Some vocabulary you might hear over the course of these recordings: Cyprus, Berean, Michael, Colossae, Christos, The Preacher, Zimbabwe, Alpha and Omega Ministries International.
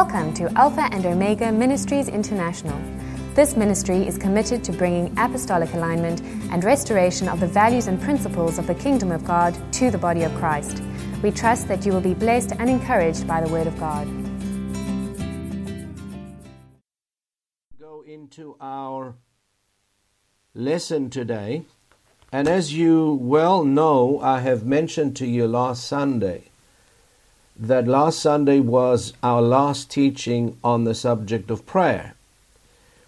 Welcome to Alpha and Omega Ministries International. This ministry is committed to bringing apostolic alignment and restoration of the values and principles of the Kingdom of God to the body of Christ. We trust that you will be blessed and encouraged by the Word of God. Go into our lesson today, and as you well know, I have mentioned to you last Sunday that last Sunday was our last teaching on the subject of prayer.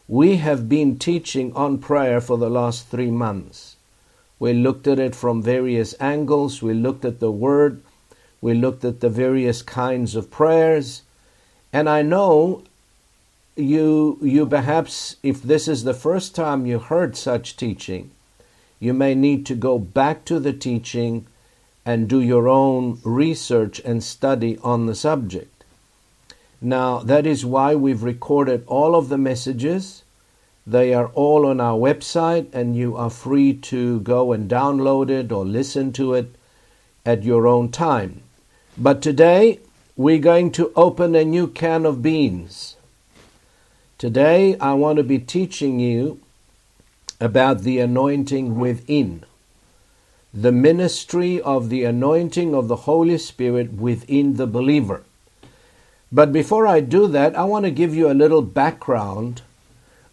We have been teaching on prayer for the last 3 months. We looked at it from various angles. We looked at the Word. We looked at the various kinds of prayers. And I know you perhaps, if this is the first time you heard such teaching, you may need to go back to the teaching and do your own research and study on the subject. Now, that is why we've recorded all of the messages. They are all on our website, and you are free to go and download it or listen to it at your own time. But today, we're going to open a new can of beans. Today, I want to be teaching you about the anointing within. The ministry of the anointing of the Holy Spirit within the believer. But before I do that, I want to give you a little background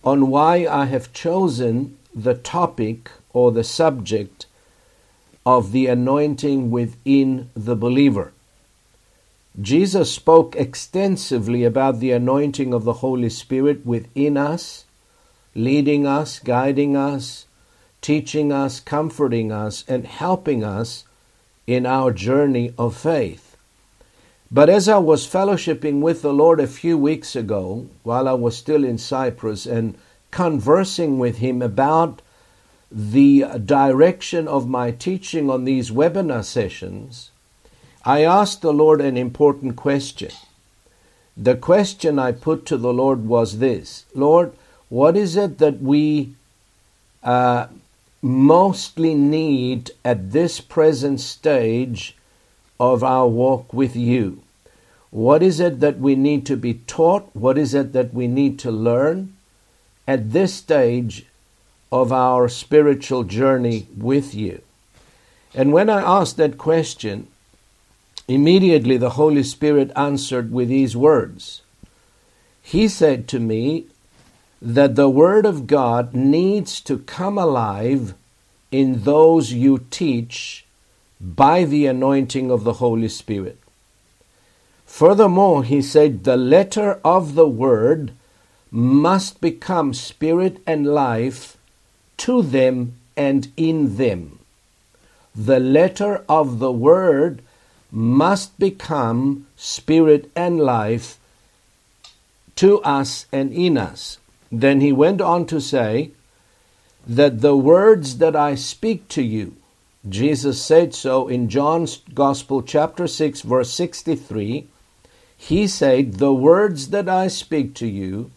on why I have chosen the topic or the subject of the anointing within the believer. Jesus spoke extensively about the anointing of the Holy Spirit within us, leading us, guiding us, teaching us, comforting us, and helping us in our journey of faith. But as I was fellowshipping with the Lord a few weeks ago, while I was still in Cyprus, and conversing with Him about the direction of my teaching on these webinar sessions, I asked the Lord an important question. The question I put to the Lord was this: Lord, what is it that we mostly need at this present stage of our walk with you? What is it that we need to be taught? What is it that we need to learn at this stage of our spiritual journey with you? And when I asked that question, immediately the Holy Spirit answered with these words. He said to me that the Word of God needs to come alive in those you teach by the anointing of the Holy Spirit. Furthermore, he said the letter of the Word must become spirit and life to them and in them. The letter of the Word must become spirit and life to us and in us. Then he went on to say that the words that I speak to you, Jesus said so in John's Gospel, chapter 6, verse 63. He said, the words that I speak to you,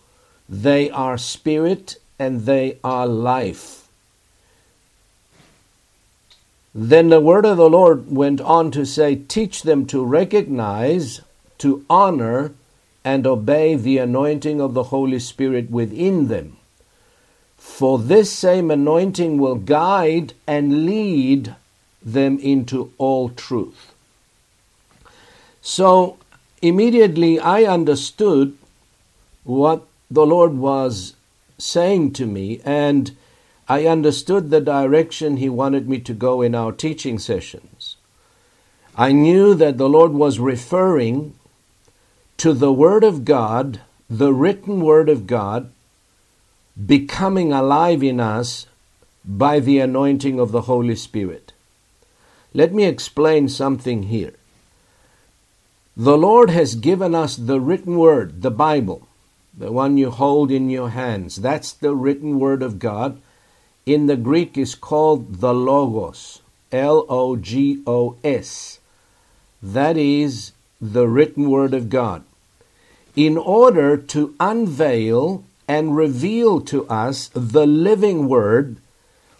they are spirit and they are life. Then the word of the Lord went on to say, teach them to recognize, to honor, and obey the anointing of the Holy Spirit within them. For this same anointing will guide and lead them into all truth. So immediately I understood what the Lord was saying to me, and I understood the direction He wanted me to go in our teaching sessions. I knew that the Lord was referring to the Word of God, the written Word of God, becoming alive in us by the anointing of the Holy Spirit. Let me explain something here. The Lord has given us the written Word, the Bible, the one you hold in your hands. That's the written Word of God. In the Greek is called the Logos, Logos. That is the written Word of God, in order to unveil and reveal to us the living Word,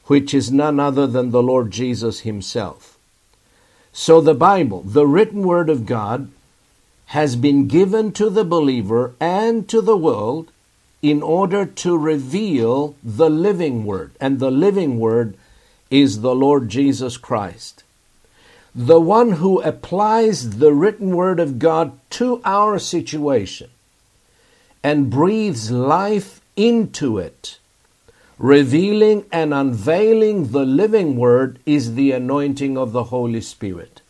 which is none other than the Lord Jesus Himself. So the Bible, the written Word of God, has been given to the believer and to the world in order to reveal the living word. And the living word is the Lord Jesus Christ. The one who applies the written word of God to our situation and breathes life into it, revealing and unveiling the living word, is the anointing of the Holy Spirit.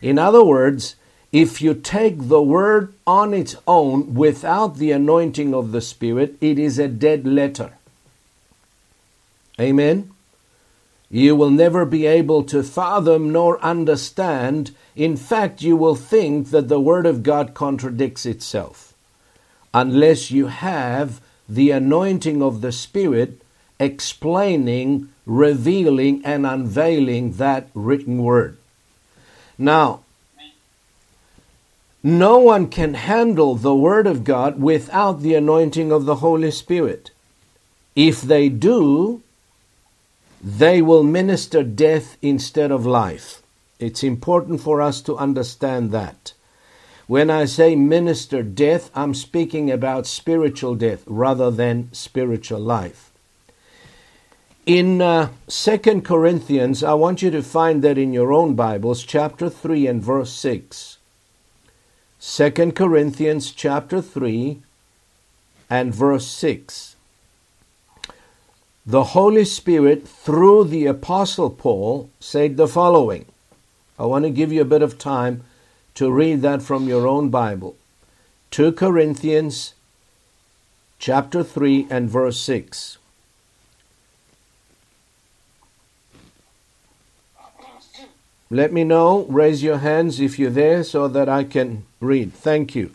In other words, if you take the word on its own without the anointing of the Spirit, it is a dead letter. Amen? You will never be able to fathom nor understand. In fact, you will think that the word of God contradicts itself, unless you have the anointing of the Spirit explaining, revealing, and unveiling that written word. Now, no one can handle the word of God without the anointing of the Holy Spirit. If they do, they will minister death instead of life. It's important for us to understand that. When I say minister death, I'm speaking about spiritual death rather than spiritual life. In 2 Corinthians, I want you to find that in your own Bibles, chapter 3 and verse 6. 2 Corinthians chapter 3 and verse 6. The Holy Spirit, through the Apostle Paul, said the following. I want to give you a bit of time to read that from your own Bible. 2 Corinthians chapter 3 and verse 6. Let me know, raise your hands if you're there so that I can read. Thank you.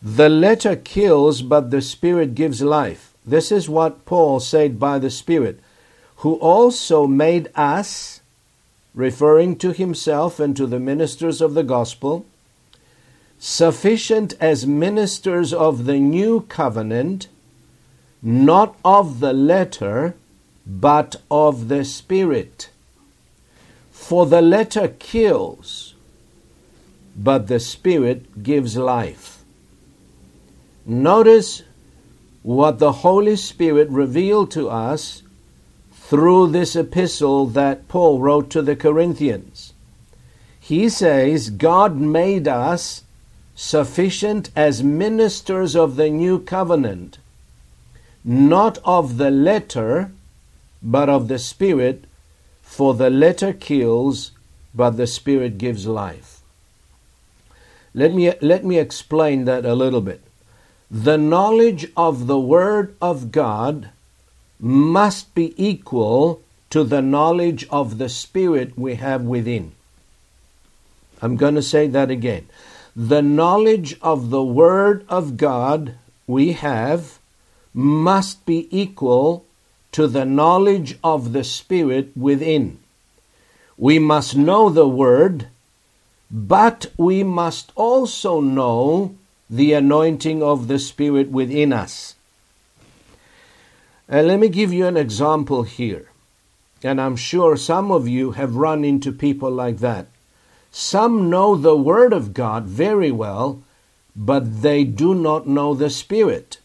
The letter kills, but the Spirit gives life. This is what Paul said by the Spirit, who also made us, referring to himself and to the ministers of the gospel, sufficient as ministers of the new covenant, not of the letter, but of the Spirit. For the letter kills, but the Spirit gives life. Notice what the Holy Spirit revealed to us through this epistle that Paul wrote to the Corinthians. He says, God made us sufficient as ministers of the new covenant, not of the letter, but of the Spirit, for the letter kills, but the Spirit gives life. Let me explain that a little bit. The knowledge of the Word of God must be equal to the knowledge of the Spirit we have within. I'm going to say that again. The knowledge of the Word of God we have must be equal to the knowledge of the Spirit within. We must know the Word, but we must also know the anointing of the Spirit within us. And let me give you an example here. And I'm sure some of you have run into people like that. Some know the Word of God very well, but they do not know the Spirit.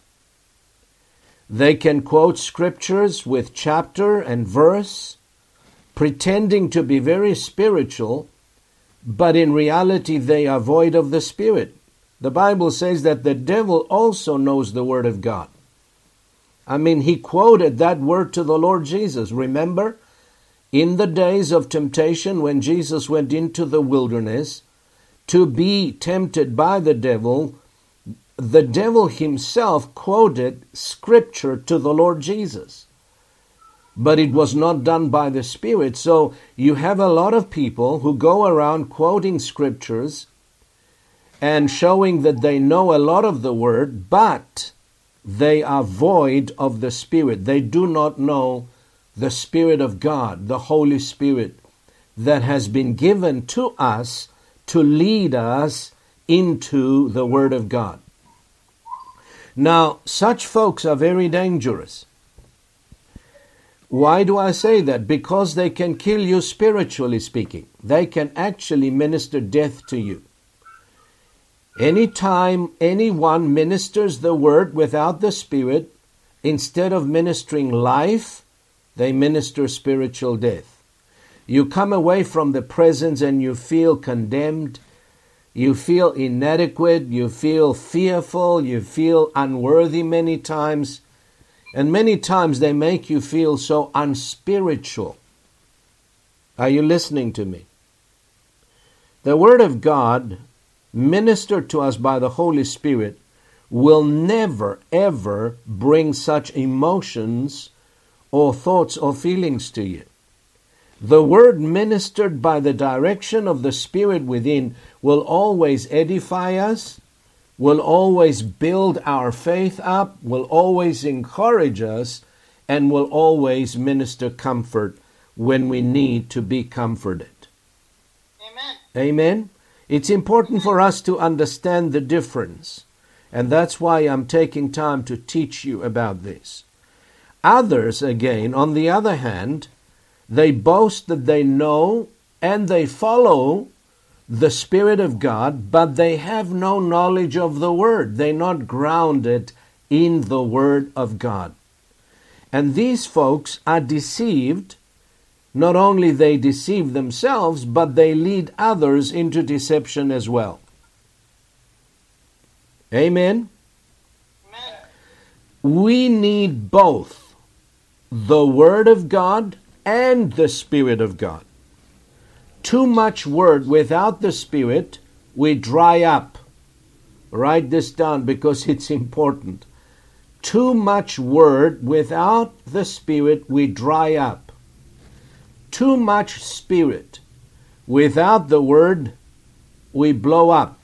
They can quote scriptures with chapter and verse, pretending to be very spiritual, but in reality they are void of the Spirit. The Bible says that the devil also knows the Word of God. I mean, he quoted that word to the Lord Jesus. Remember, in the days of temptation when Jesus went into the wilderness to be tempted by the devil himself quoted scripture to the Lord Jesus. But it was not done by the Spirit. So you have a lot of people who go around quoting scriptures and showing that they know a lot of the Word, but they are void of the Spirit. They do not know the Spirit of God, the Holy Spirit that has been given to us to lead us into the Word of God. Now, such folks are very dangerous. Why do I say that? Because they can kill you spiritually speaking. They can actually minister death to you. Anytime anyone ministers the word without the Spirit, instead of ministering life, they minister spiritual death. You come away from the presence and you feel condemned, you feel inadequate, you feel fearful, you feel unworthy many times, and many times they make you feel so unspiritual. Are you listening to me? The Word of God, ministered to us by the Holy Spirit, will never, ever bring such emotions or thoughts or feelings to you. The word ministered by the direction of the Spirit within will always edify us, will always build our faith up, will always encourage us, and will always minister comfort when we need to be comforted. Amen. Amen. It's important for us to understand the difference, and that's why I'm taking time to teach you about this. Others, again, on the other hand, they boast that they know and they follow the Spirit of God, but they have no knowledge of the Word. They're not grounded in the Word of God. And these folks are deceived. Not only they deceive themselves, but they lead others into deception as well. Amen? Amen. We need both the Word of God and the Spirit of God. Too much Word without the Spirit, we dry up. Write this down because it's important. Too much Word without the Spirit, we dry up. Too much Spirit without the Word, we blow up.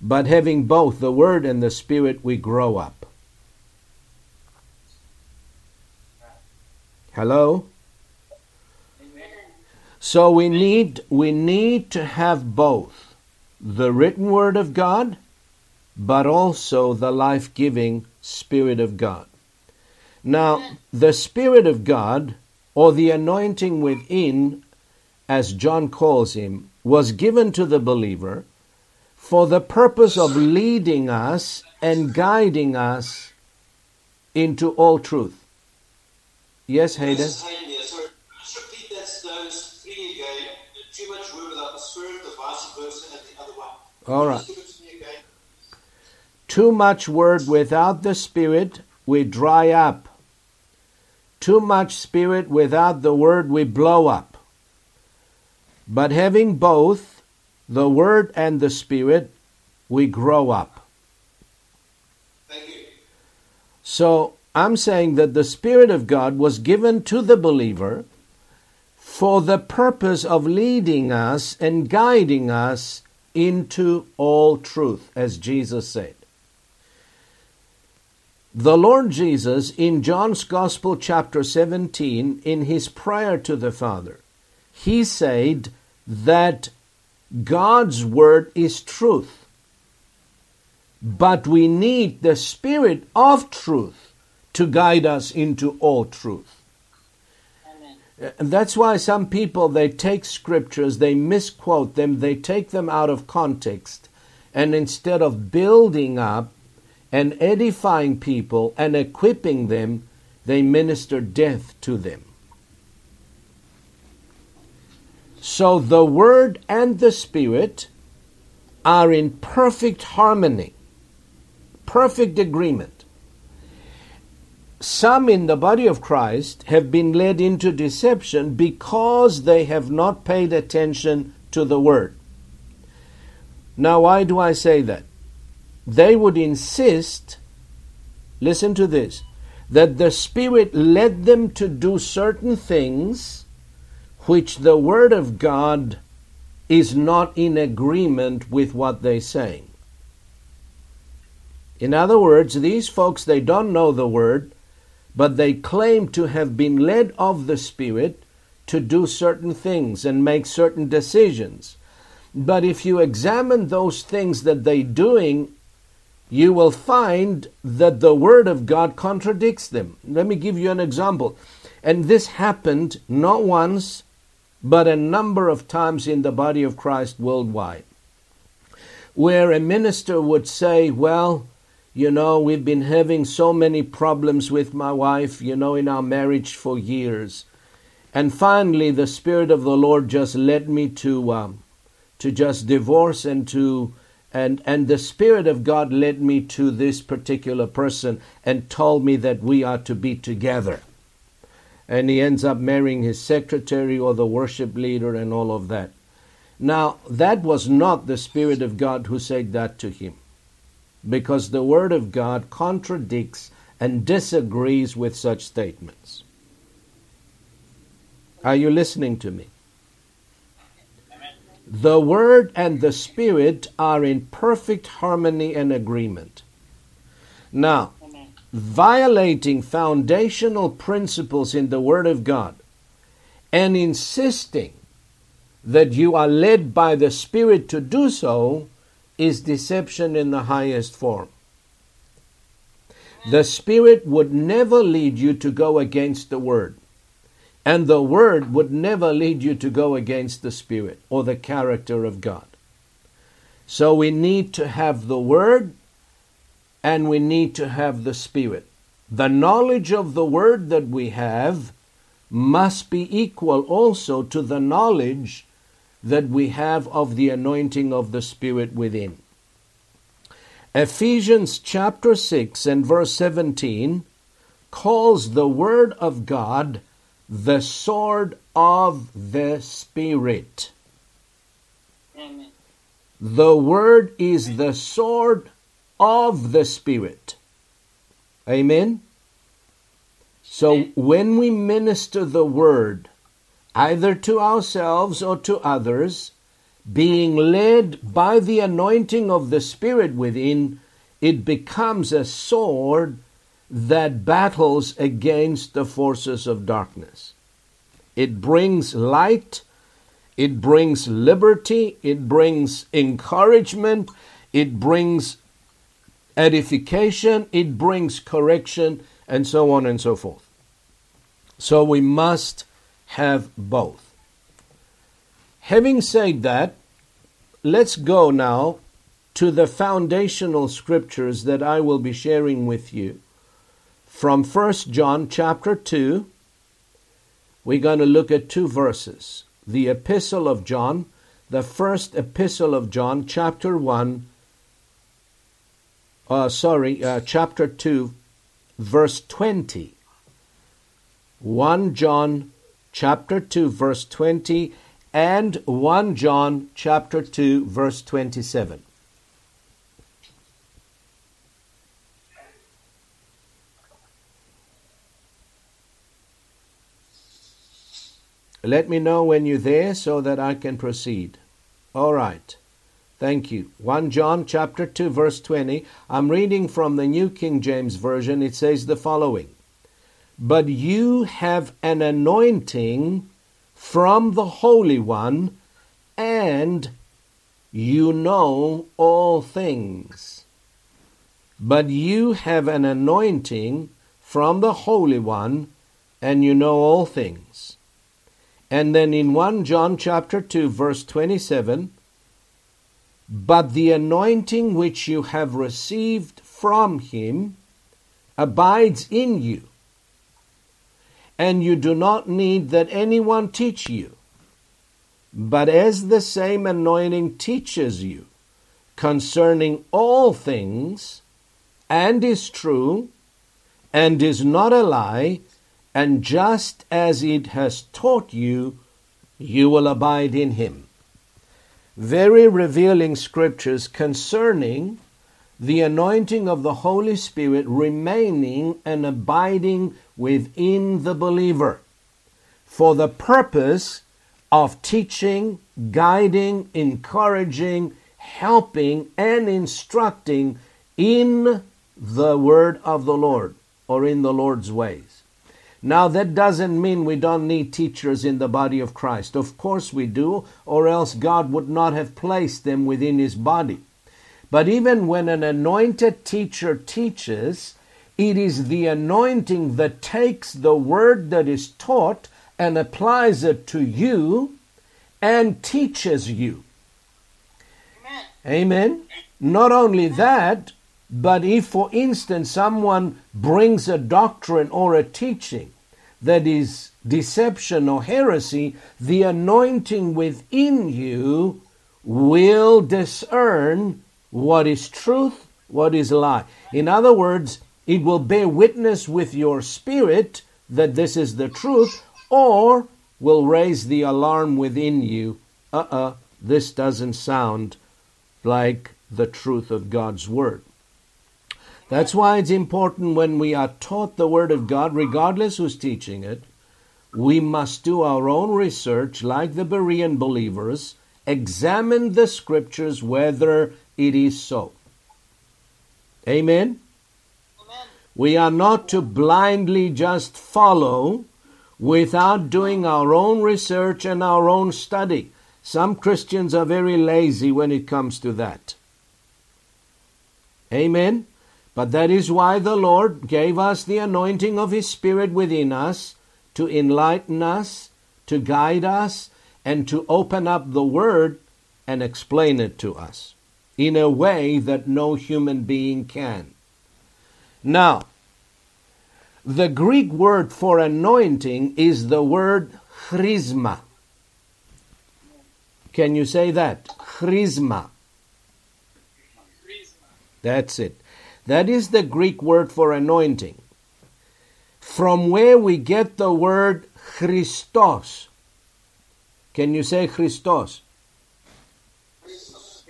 But having both the Word and the Spirit, we grow up. Hello? Amen. So we need to have both the written Word of God, but also the life-giving Spirit of God. Now, the Spirit of God, or the anointing within, as John calls him, was given to the believer for the purpose of leading us and guiding us into all truth. Yes, Hayden? So just repeat those three again. Too much word without the Spirit, the vice versa, and the other one. All right. Too much word without the Spirit, we dry up. Too much Spirit without the Word, we blow up. But having both the Word and the Spirit, we grow up. Thank you. So I'm saying that the Spirit of God was given to the believer for the purpose of leading us and guiding us into all truth, as Jesus said. The Lord Jesus, in John's Gospel, chapter 17, in his prayer to the Father, he said that God's Word is truth, but we need the Spirit of truth to guide us into all truth. Amen. That's why some people, they take scriptures, they misquote them, they take them out of context, and instead of building up and edifying people and equipping them, they minister death to them. So the Word and the Spirit are in perfect harmony, perfect agreement. Some in the body of Christ have been led into deception because they have not paid attention to the Word. Now, why do I say that? They would insist, listen to this, that the Spirit led them to do certain things which the Word of God is not in agreement with what they're saying. In other words, these folks, they don't know the Word, but they claim to have been led of the Spirit to do certain things and make certain decisions. But if you examine those things that they're doing, you will find that the Word of God contradicts them. Let me give you an example. And this happened not once, but a number of times in the body of Christ worldwide. where a minister would say, well, you know, we've been having so many problems with my wife, you know, in our marriage for years. And finally, the Spirit of the Lord just led me to just divorce and and the Spirit of God led me to this particular person and told me that we are to be together. And he ends up marrying his secretary or the worship leader and all of that. Now, that was not the Spirit of God who said that to him, because the Word of God contradicts and disagrees with such statements. Are you listening to me? The Word and the Spirit are in perfect harmony and agreement. Now, violating foundational principles in the Word of God and insisting that you are led by the Spirit to do so is deception in the highest form. The Spirit would never lead you to go against the Word. And the Word would never lead you to go against the Spirit or the character of God. So we need to have the Word and we need to have the Spirit. The knowledge of the Word that we have must be equal also to the knowledge that we have of the anointing of the Spirit within. Ephesians chapter 6 and verse 17 calls the Word of God the sword of the Spirit. Amen. The Word is the sword of the Spirit. Amen? So when we minister the Word, either to ourselves or to others, being led by the anointing of the Spirit within, it becomes a sword that battles against the forces of darkness. It brings light, it brings liberty, it brings encouragement, it brings edification, it brings correction, and so on and so forth. So we must have both. Having said that, let's go now to the foundational scriptures that I will be sharing with you. From 1 John chapter 2, we're going to look at two verses. The Epistle of John, the first Epistle of John, chapter 2, verse 20. 1 John chapter 2, verse 20, and 1 John chapter 2, verse 27. Let me know when you're there so that I can proceed. All right. Thank you. 1 John chapter 2 verse 20. I'm reading from the New King James Version. It says the following. But you have an anointing from the Holy One, and you know all things. But you have an anointing from the Holy One, and you know all things. And then in 1 John chapter 2, verse 27, but the anointing which you have received from him abides in you, and you do not need that anyone teach you. But as the same anointing teaches you concerning all things, and is true, and is not a lie, and just as it has taught you, you will abide in him. Very revealing scriptures concerning the anointing of the Holy Spirit remaining and abiding within the believer for the purpose of teaching, guiding, encouraging, helping, and instructing in the word of the Lord or in the Lord's ways. Now, that doesn't mean we don't need teachers in the body of Christ. Of course we do, or else God would not have placed them within his body. But even when an anointed teacher teaches, it is the anointing that takes the word that is taught and applies it to you and teaches you. Amen. Amen. Not only that, but if, for instance, someone brings a doctrine or a teaching that is deception or heresy, the anointing within you will discern what is truth, what is lie. In other words, it will bear witness with your spirit that this is the truth, or will raise the alarm within you. This doesn't sound like the truth of God's word. That's why it's important when we are taught the word of God, regardless who's teaching it, we must do our own research like the Berean believers, examine the scriptures whether it is so. Amen? Amen. We are not to blindly just follow without doing our own research and our own study. Some Christians are very lazy when it comes to that. Amen? But that is why the Lord gave us the anointing of His Spirit within us to enlighten us, to guide us, and to open up the Word and explain it to us in a way that no human being can. Now, the Greek word for anointing is the word charisma. Can you say that? Charisma. That's it. That is the Greek word for anointing, from where we get the word Christos. Can you say Christos? Christos.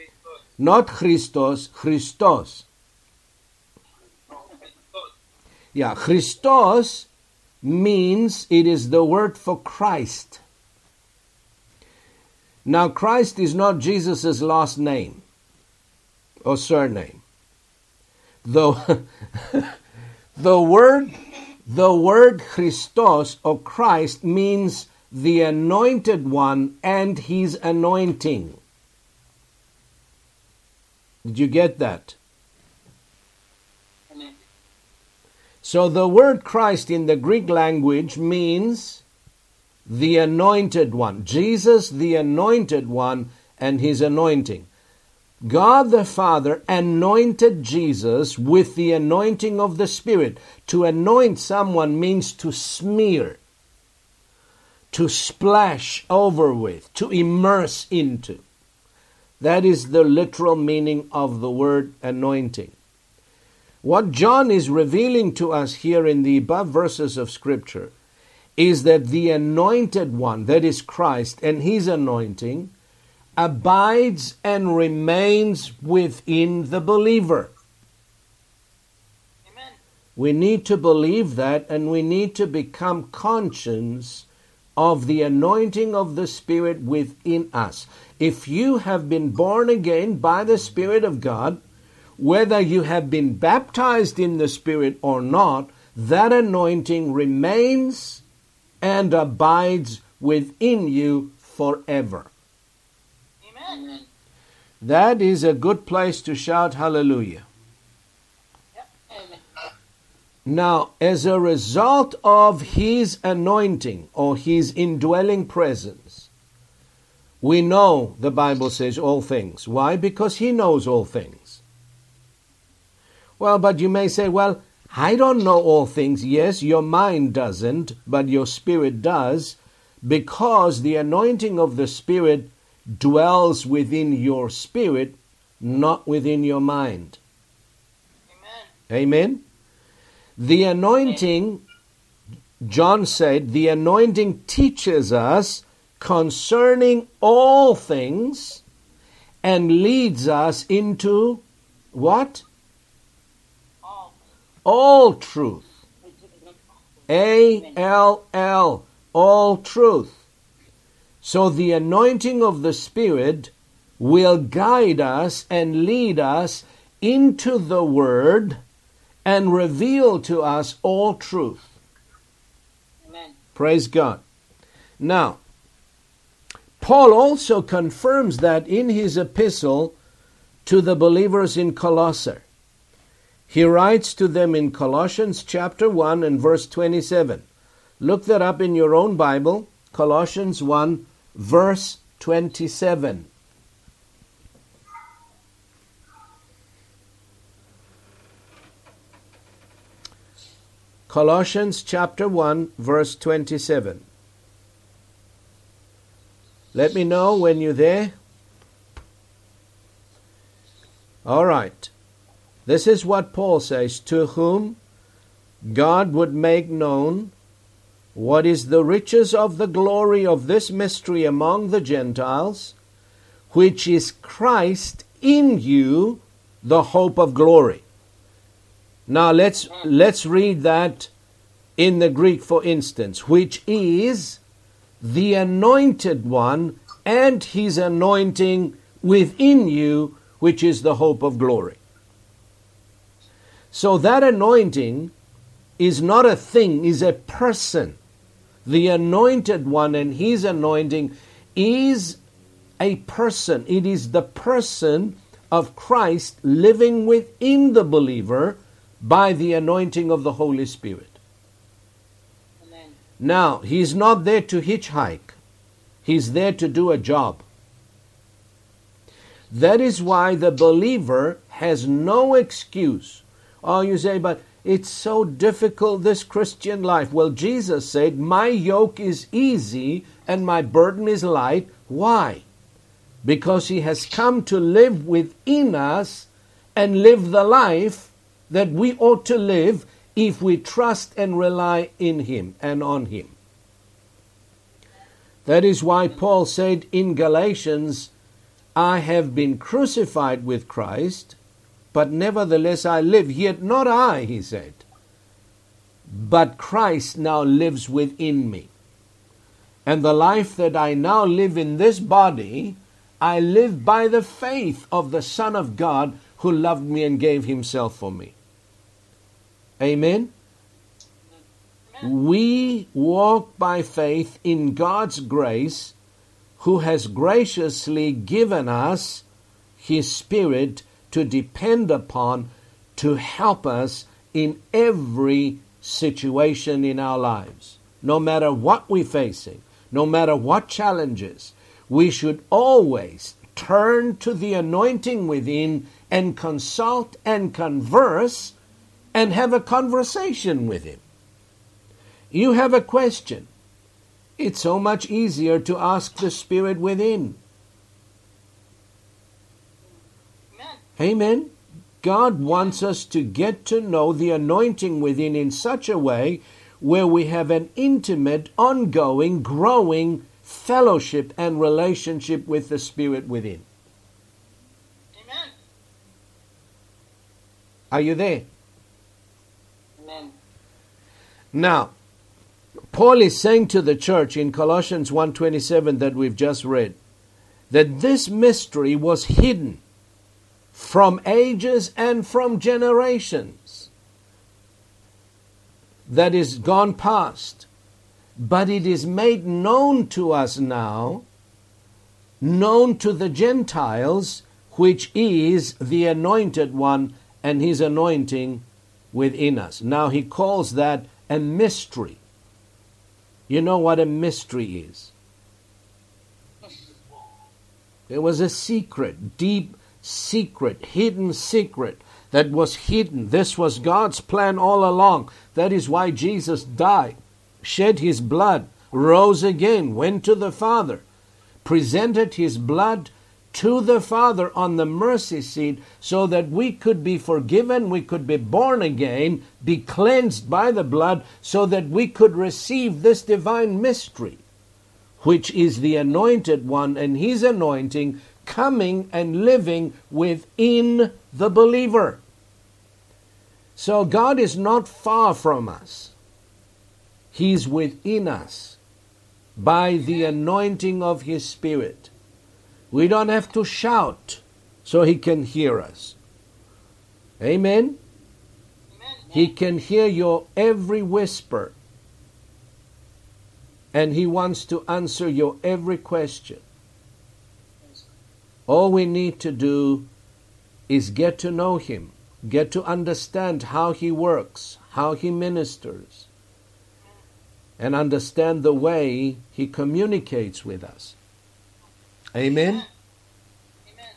Not Christos, Christos. Yeah, Christos means it is the word for Christ. Now, Christ is not Jesus' last name or surname. The word Christos or Christ means the anointed one and his anointing. Did you get that? Amen. So the word Christ in the Greek language means the anointed one. Jesus, the anointed one, and his anointing. God the Father anointed Jesus with the anointing of the Spirit. To anoint someone means to smear, to splash over with, to immerse into. That is the literal meaning of the word anointing. What John is revealing to us here in the above verses of Scripture is that the anointed one, that is Christ, and his anointing abides and remains within the believer. Amen. We need to believe that, and we need to become conscious of the anointing of the Spirit within us. If you have been born again by the Spirit of God, whether you have been baptized in the Spirit or not, that anointing remains and abides within you forever. That is a good place to shout hallelujah. Now, as a result of His anointing or His indwelling presence, we know, the Bible says, all things. Why? Because He knows all things. Well, but you may say, well, I don't know all things. Yes, your mind doesn't, but your spirit does, because the anointing of the Spirit dwells within your spirit, not within your mind. Amen. Amen? The anointing, John said, the anointing teaches us concerning all things and leads us into what? All truth. A-L-L, all truth. So the anointing of the Spirit will guide us and lead us into the Word and reveal to us all truth. Amen. Praise God. Now, Paul also confirms that in his epistle to the believers in Colossae. He writes to them in Colossians chapter 1 and verse 27. Look that up in your own Bible, Colossians 1. Verse 27. Colossians chapter 1, verse 27. Let me know when you're there. All right. This is what Paul says, to whom God would make known what is the riches of the glory of this mystery among the Gentiles, which is Christ in you, the hope of glory. Now let's read that in the Greek, for instance, which is the anointed one and his anointing within you, which is the hope of glory. So that anointing is not a thing, is a person. The anointed one and his anointing is a person. It is the person of Christ living within the believer by the anointing of the Holy Spirit. Amen. Now, he's not there to hitchhike. He's there to do a job. That is why the believer has no excuse. Oh, you say, but it's so difficult, this Christian life. Well, Jesus said, my yoke is easy and my burden is light. Why? Because he has come to live within us and live the life that we ought to live if we trust and rely in him and on him. That is why Paul said in Galatians, I have been crucified with Christ, but nevertheless I live. Yet not I, he said, but Christ now lives within me. And the life that I now live in this body, I live by the faith of the Son of God who loved me and gave himself for me. Amen? Amen. We walk by faith in God's grace, who has graciously given us his Spirit to depend upon to help us in every situation in our lives. No matter what we're facing, no matter what challenges, we should always turn to the anointing within and consult and converse and have a conversation with him. You have a question. It's so much easier to ask the Spirit within. Amen. Amen. God wants us to get to know the anointing within in such a way where we have an intimate, ongoing, growing fellowship and relationship with the Spirit within. Amen. Are you there? Amen. Now, Paul is saying to the church in Colossians 1:27 that we've just read, that this mystery was hidden from ages and from generations, that is gone past, but it is made known to us now, known to the Gentiles, which is the anointed one and his anointing within us. Now he calls that a mystery. You know what a mystery is? It was a secret, deep secret, hidden secret that was hidden. This was God's plan all along. That is why Jesus died, shed his blood, rose again, went to the Father, presented his blood to the Father on the mercy seat so that we could be forgiven, we could be born again, be cleansed by the blood so that we could receive this divine mystery, which is the anointed one and his anointing coming and living within the believer. So God is not far from us. He's within us by the anointing of his Spirit. We don't have to shout so he can hear us. Amen? Amen. He can hear your every whisper. And he wants to answer your every question. All we need to do is get to know him, get to understand how he works, how he ministers, and understand the way he communicates with us. Amen? Amen.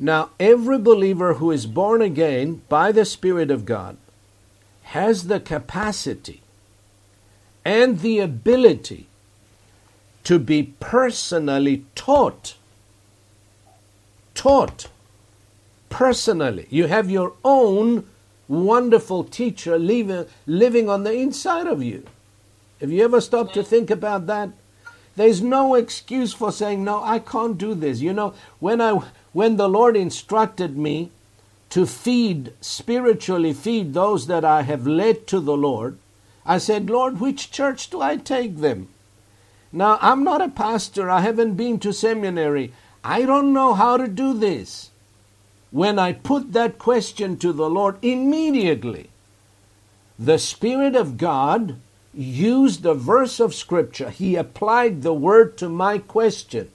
Now, every believer who is born again by the Spirit of God has the capacity and the ability to be personally taught personally. You have your own wonderful teacher living on the inside of you. Have you ever stopped to think about that? There's no excuse for saying, no, I can't do this. You know, when the Lord instructed me to spiritually feed those that I have led to the Lord, I said, Lord, which church do I take them? Now, I'm not a pastor. I haven't been to seminary. I don't know how to do this. When I put that question to the Lord, immediately, the Spirit of God used a verse of Scripture. He applied the word to my question.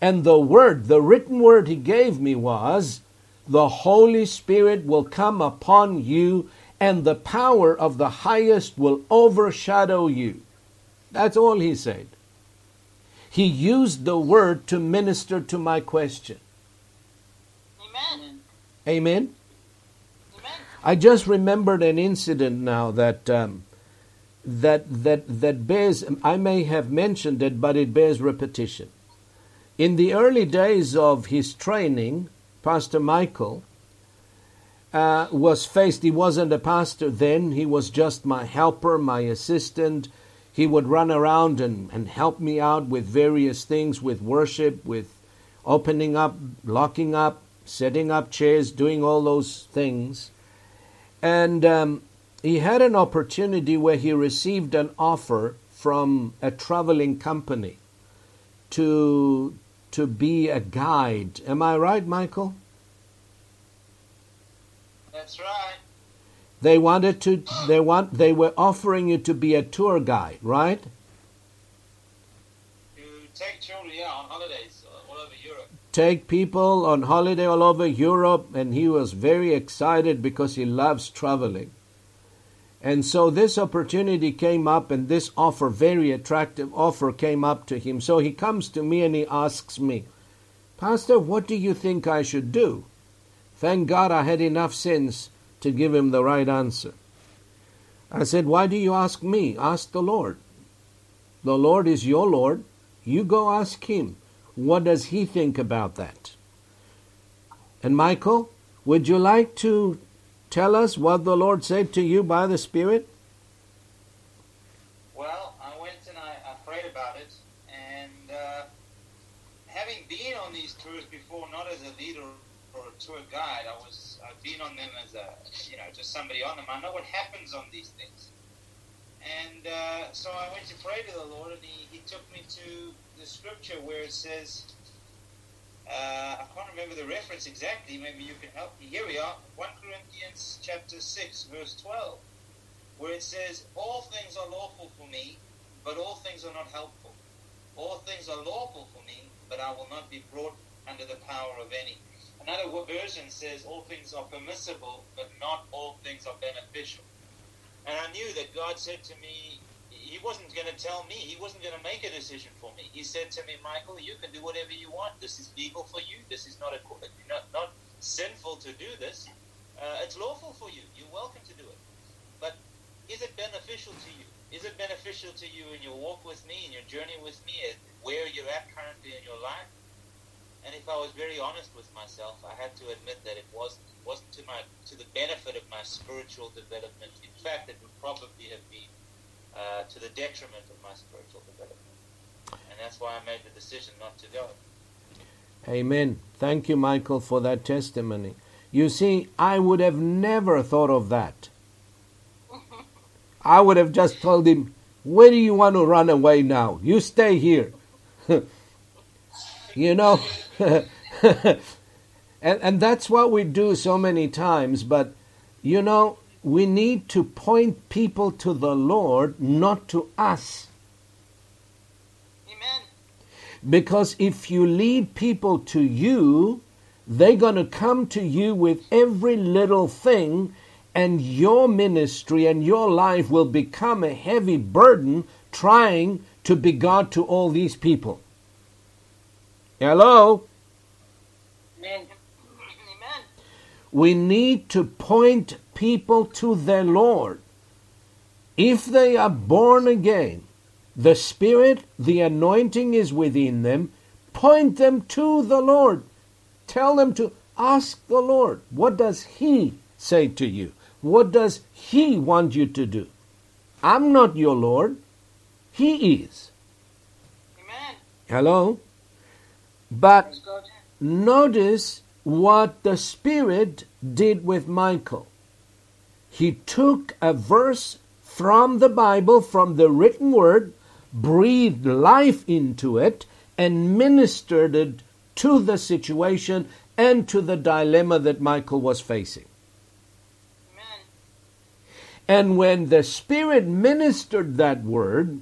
And the word, the written word He gave me was, the Holy Spirit will come upon you, and the power of the highest will overshadow you. That's all He said. He used the word to minister to my question. Amen. Amen? Amen. I just remembered an incident now that bears, I may have mentioned it, but it bears repetition. In the early days of his training, Pastor Michael was faced, he wasn't a pastor then, he was just my helper, my assistant. He would run around and help me out with various things, with worship, with opening up, locking up, setting up chairs, doing all those things. And he had an opportunity where he received an offer from a traveling company to be a guide. Am I right, Michael? That's right. They were offering you to be a tour guide, right? To take children, on holidays all over Europe. Take people on holiday all over Europe, and he was very excited because he loves traveling. And so this opportunity came up, and this offer, very attractive offer, came up to him. So he comes to me and he asks me, Pastor, what do you think I should do? Thank God I had enough sense to give him the right answer. I said, why do you ask me? Ask the Lord. The Lord is your Lord. You go ask Him. What does He think about that? And Michael, would you like to tell us what the Lord said to you by the Spirit? Well, I went and I prayed about it. And having been on these tours before, not as a leader or a tour guide, I've been on them as just somebody on them. I know what happens on these things. And so I went to pray to the Lord, and he took me to the scripture where it says, I can't remember the reference exactly. Maybe you can help me. Here we are, 1 Corinthians chapter 6, verse 12, where it says, all things are lawful for me, but all things are not helpful. All things are lawful for me, but I will not be brought under the power of any. Another version says, all things are permissible, but not all things are beneficial. And I knew that God said to me, He wasn't going to tell me, He wasn't going to make a decision for me. He said to me, Michael, you can do whatever you want. This is legal for you. This is not sinful to do this. It's lawful for you. You're welcome to do it. But is it beneficial to you? Is it beneficial to you in your walk with me, in your journey with me, where you're at currently in your life? And if I was very honest with myself, I had to admit that it wasn't to the benefit of my spiritual development. In fact, it would probably have been to the detriment of my spiritual development. And that's why I made the decision not to go. Amen. Thank you, Michael, for that testimony. You see, I would have never thought of that. I would have just told him, where do you want to run away now? You stay here. You know, and that's what we do so many times. But, you know, we need to point people to the Lord, not to us. Amen. Because if you lead people to you, they're going to come to you with every little thing, and your ministry and your life will become a heavy burden trying to be God to all these people. Hello? Amen. We need to point people to their Lord. If they are born again, the Spirit, the anointing is within them. Point them to the Lord. Tell them to ask the Lord, what does He say to you? What does He want you to do? I'm not your Lord. He is. Amen. Hello? But notice what the Spirit did with Michael. He took a verse from the Bible, from the written word, breathed life into it, and ministered it to the situation and to the dilemma that Michael was facing. Amen. And when the Spirit ministered that word,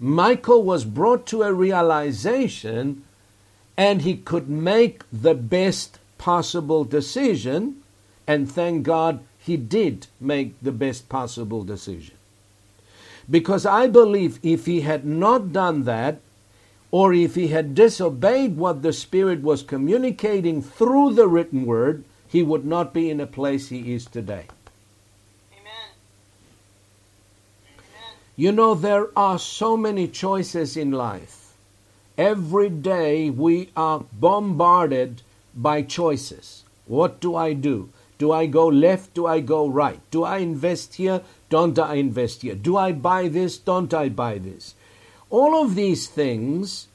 Michael was brought to a realization, and he could make the best possible decision, and thank God he did make the best possible decision. Because I believe if he had not done that, or if he had disobeyed what the Spirit was communicating through the written word, he would not be in a place he is today. Amen. Amen. You know, there are so many choices in life. Every day we are bombarded by choices. What do I do? Do I go left? Do I go right? Do I invest here? Don't I invest here? Do I buy this? Don't I buy this? All of these things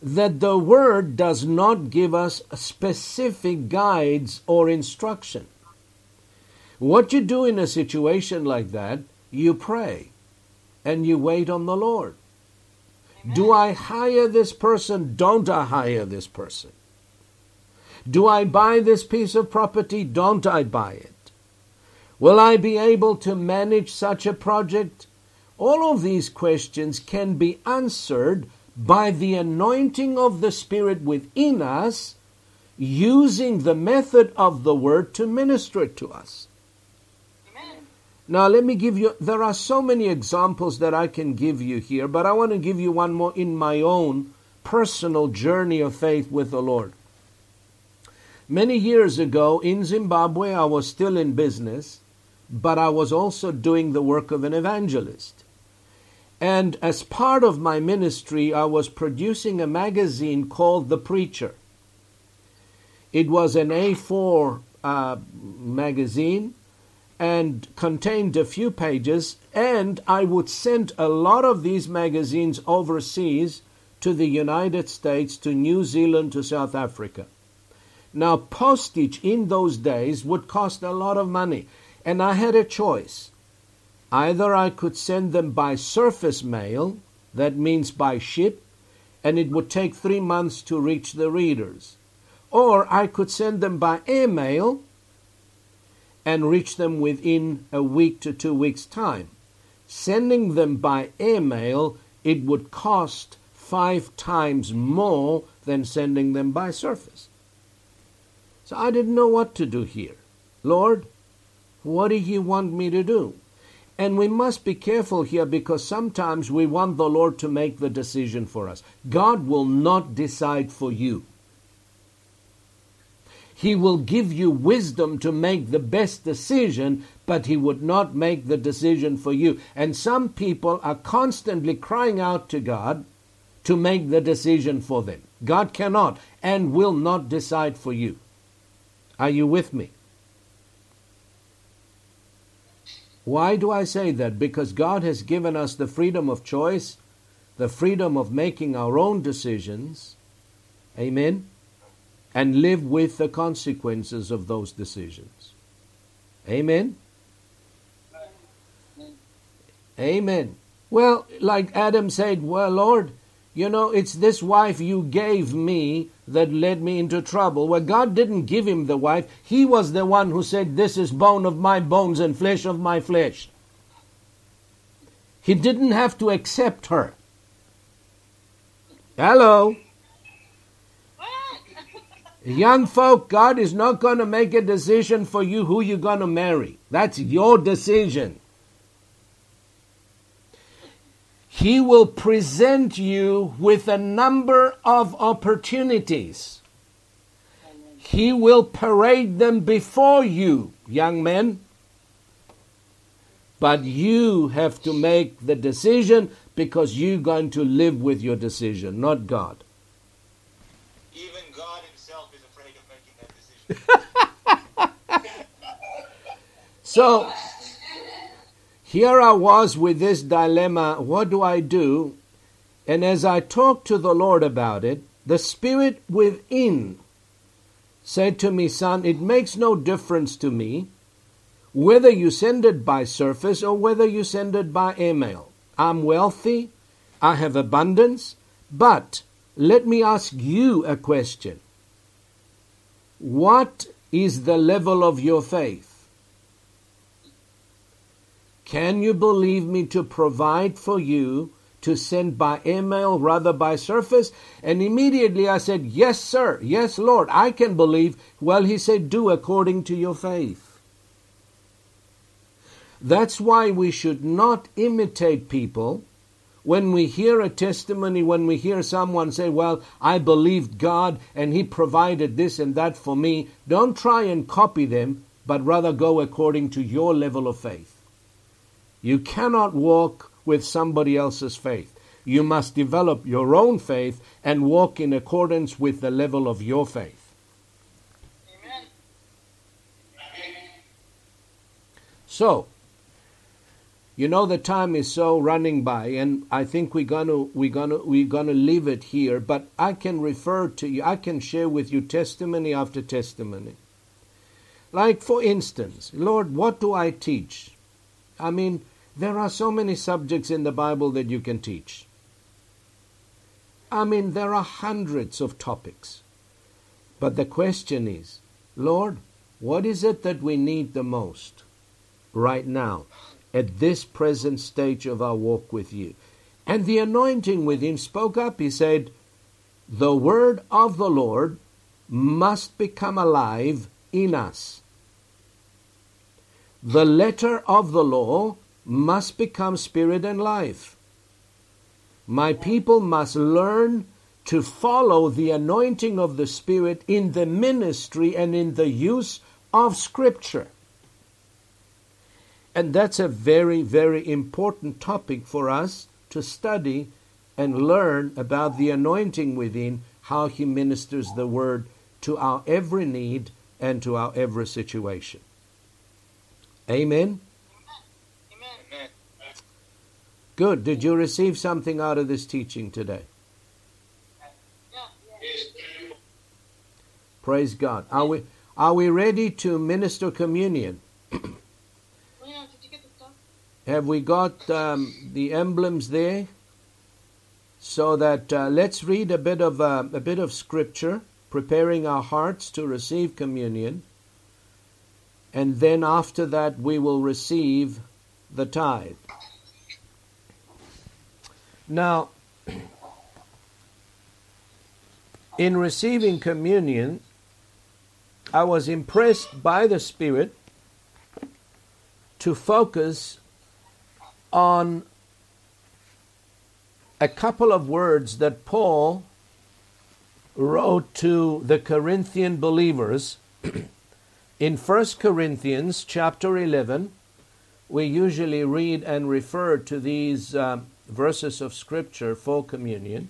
that the Word does not give us specific guides or instruction. What you do in a situation like that, you pray and you wait on the Lord. Do I hire this person? Don't I hire this person? Do I buy this piece of property? Don't I buy it? Will I be able to manage such a project? All of these questions can be answered by the anointing of the Spirit within us, using the method of the Word to minister it to us. Now, let me give you, there are so many examples that I can give you here, but I want to give you one more in my own personal journey of faith with the Lord. Many years ago in Zimbabwe, I was still in business, but I was also doing the work of an evangelist. And as part of my ministry, I was producing a magazine called The Preacher. It was an A4 magazine, and contained a few pages, and I would send a lot of these magazines overseas to the United States, to New Zealand, to South Africa. Now, postage in those days would cost a lot of money, and I had a choice. Either I could send them by surface mail, that means by ship, and it would take 3 months to reach the readers, or I could send them by airmail, and reach them within a week to 2 weeks' time. Sending them by airmail, it would cost 5 times more than sending them by surface. So I didn't know what to do here. Lord, what do you want me to do? And we must be careful here, because sometimes we want the Lord to make the decision for us. God will not decide for you. He will give you wisdom to make the best decision, but He would not make the decision for you. And some people are constantly crying out to God to make the decision for them. God cannot and will not decide for you. Are you with me? Why do I say that? Because God has given us the freedom of choice, the freedom of making our own decisions. Amen. And live with the consequences of those decisions. Amen? Amen. Well, like Adam said, well, Lord, you know, it's this wife you gave me that led me into trouble. Well, God didn't give him the wife. He was the one who said, this is bone of my bones and flesh of my flesh. He didn't have to accept her. Hello? Young folk, God is not going to make a decision for you who you're going to marry. That's your decision. He will present you with a number of opportunities. He will parade them before you, young men. But you have to make the decision because you're going to live with your decision, not God. Even God himself is afraid of making that decision. So, here I was with this dilemma, what do I do? And as I talked to the Lord about it, the Spirit within said to me, son, it makes no difference to me whether you send it by surface or whether you send it by email. I'm wealthy, I have abundance, but let me ask you a question. What is the level of your faith? Can you believe me to provide for you to send by email rather by surface? And immediately I said, yes, sir. Yes, Lord, I can believe. Well, he said, do according to your faith. That's why we should not imitate people. When we hear a testimony, when we hear someone say, well, I believed God and he provided this and that for me. Don't try and copy them, but rather go according to your level of faith. You cannot walk with somebody else's faith. You must develop your own faith and walk in accordance with the level of your faith. Amen. So, you know the time is so running by, and I think we're gonna leave it here. But I can refer to you. I can share with you testimony after testimony. Like for instance, Lord, what do I teach? I mean, there are so many subjects in the Bible that you can teach. I mean, there are hundreds of topics. But the question is, Lord, what is it that we need the most right now at this present stage of our walk with you? And the anointing with him spoke up. He said, the word of the Lord must become alive in us. The letter of the law must become spirit and life. My people must learn to follow the anointing of the Spirit in the ministry and in the use of Scripture. And that's a very, very important topic for us to study and learn about the anointing within, how he ministers the word to our every need and to our every situation. Amen? Amen. Good. Did you receive something out of this teaching today? Yeah. Praise God. Are we ready to minister communion? Have we got the emblems there? So that let's read a bit of scripture, preparing our hearts to receive communion. And then after that, we will receive the tithe. Now, in receiving communion, I was impressed by the Spirit to focus on a couple of words that Paul wrote to the Corinthian believers. In 1 Corinthians chapter 11, we usually read and refer to these verses of Scripture for communion.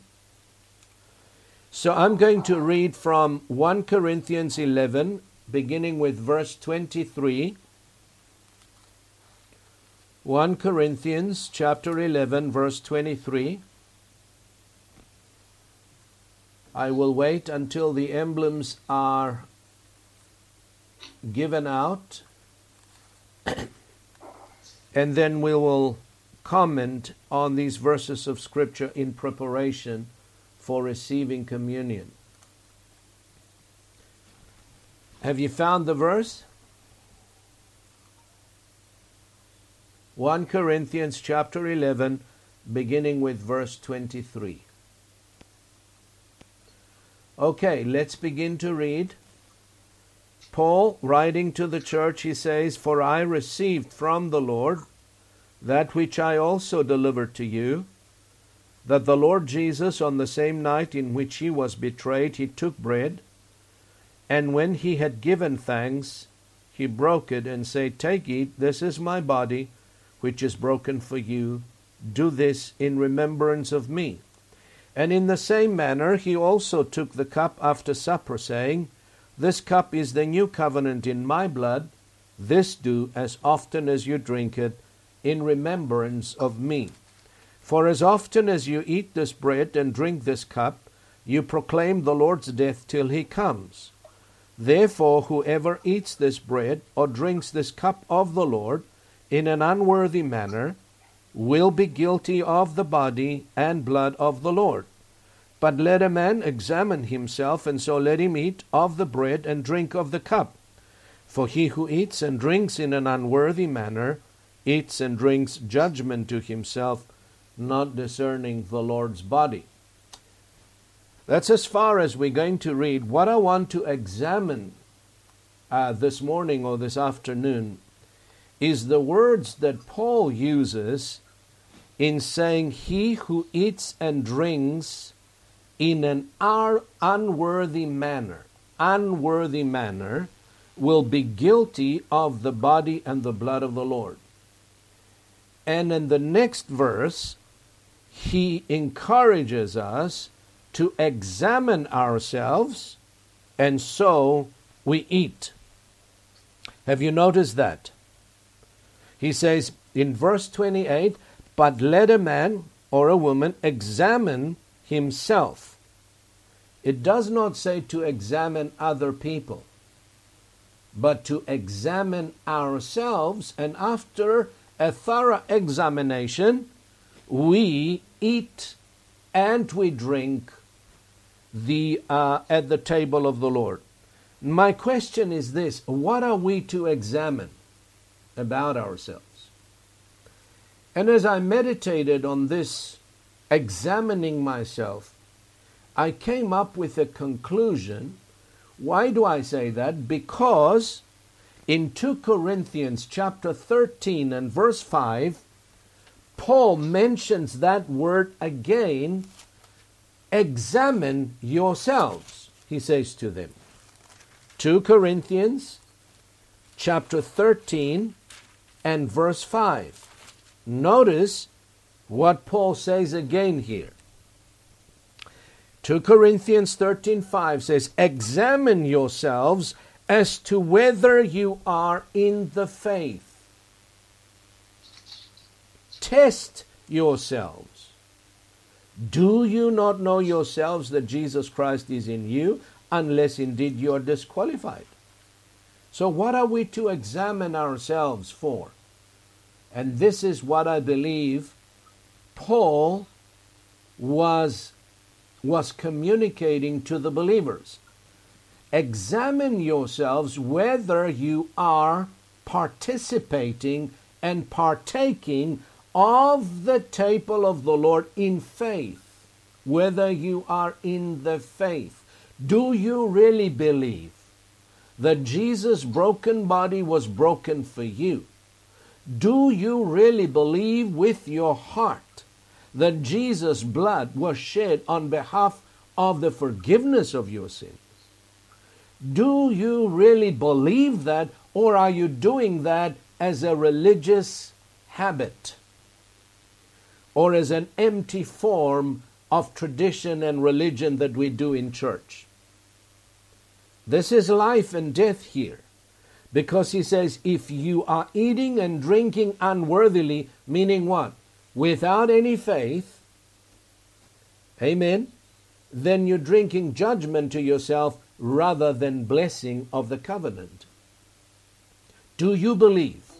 So I'm going to read from 1 Corinthians 11, beginning with verse 23. 1 Corinthians chapter 11, verse 23. I will wait until the emblems are given out, and then we will comment on these verses of Scripture in preparation for receiving communion. Have you found the verse? 1 Corinthians chapter 11, beginning with verse 23. Okay, let's begin to read. Paul, writing to the church, he says, for I received from the Lord that which I also delivered to you, that the Lord Jesus, on the same night in which he was betrayed, he took bread, and when he had given thanks, he broke it and said, take, eat, this is my body, which is broken for you. Do this in remembrance of me. And in the same manner he also took the cup after supper, saying, This cup is the new covenant in my blood. This do as often as you drink it in remembrance of me. For as often as you eat this bread and drink this cup, you proclaim the Lord's death till he comes. Therefore, whoever eats this bread or drinks this cup of the Lord in an unworthy manner will be guilty of the body and blood of the Lord. But let a man examine himself, and so let him eat of the bread and drink of the cup. For he who eats and drinks in an unworthy manner eats and drinks judgment to himself, not discerning the Lord's body. That's as far as we're going to read. What I want to examine this morning or this afternoon is the words that Paul uses in saying, he who eats and drinks in an unworthy manner, will be guilty of the body and the blood of the Lord. And in the next verse, he encourages us to examine ourselves, and so we eat. Have you noticed that? He says in verse 28, but let a man or a woman examine himself. It does not say to examine other people, but to examine ourselves, and after a thorough examination, we eat and we drink at the table of the Lord. My question is this: what are we to examine about ourselves? And as I meditated on this, examining myself, I came up with a conclusion. Why do I say that? Because in 2 Corinthians chapter 13 and verse 5, Paul mentions that word again, examine yourselves, he says to them. 2 Corinthians chapter 13 and verse 5. Notice what Paul says again here. 2 Corinthians 13:5 says, examine yourselves as to whether you are in the faith. Test yourselves. Do you not know yourselves that Jesus Christ is in you, unless indeed you are disqualified? So what are we to examine ourselves for? And this is what I believe Paul was communicating to the believers. Examine yourselves whether you are participating and partaking of the table of the Lord in faith, whether you are in the faith. Do you really believe that Jesus' broken body was broken for you? Do you really believe with your heart that Jesus' blood was shed on behalf of the forgiveness of your sins? Do you really believe that, or are you doing that as a religious habit, or as an empty form of tradition and religion that we do in church? This is life and death here, because he says, if you are eating and drinking unworthily, meaning what? Without any faith, amen, then you're drinking judgment to yourself rather than blessing of the covenant. Do you believe?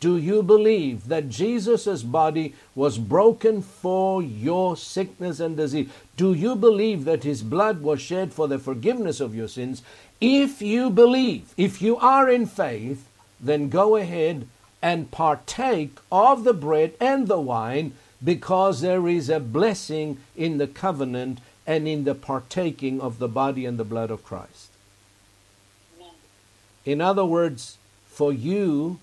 Do you believe that Jesus' body was broken for your sickness and disease? Do you believe that his blood was shed for the forgiveness of your sins? If you believe, if you are in faith, then go ahead and partake of the bread and the wine, because there is a blessing in the covenant and in the partaking of the body and the blood of Christ. In other words, for you,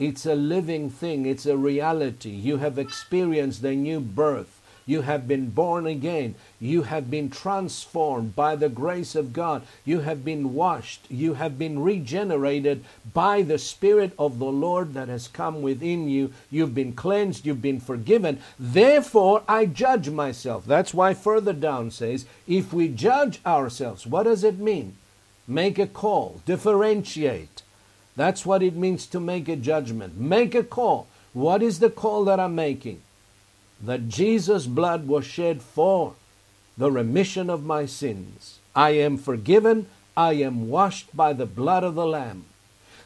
it's a living thing. It's a reality. You have experienced the new birth. You have been born again. You have been transformed by the grace of God. You have been washed. You have been regenerated by the Spirit of the Lord that has come within you. You've been cleansed. You've been forgiven. Therefore, I judge myself. That's why further down says, if we judge ourselves, what does it mean? Make a call. Differentiate. That's what it means to make a judgment. Make a call. What is the call that I'm making? That Jesus' blood was shed for the remission of my sins. I am forgiven. I am washed by the blood of the Lamb.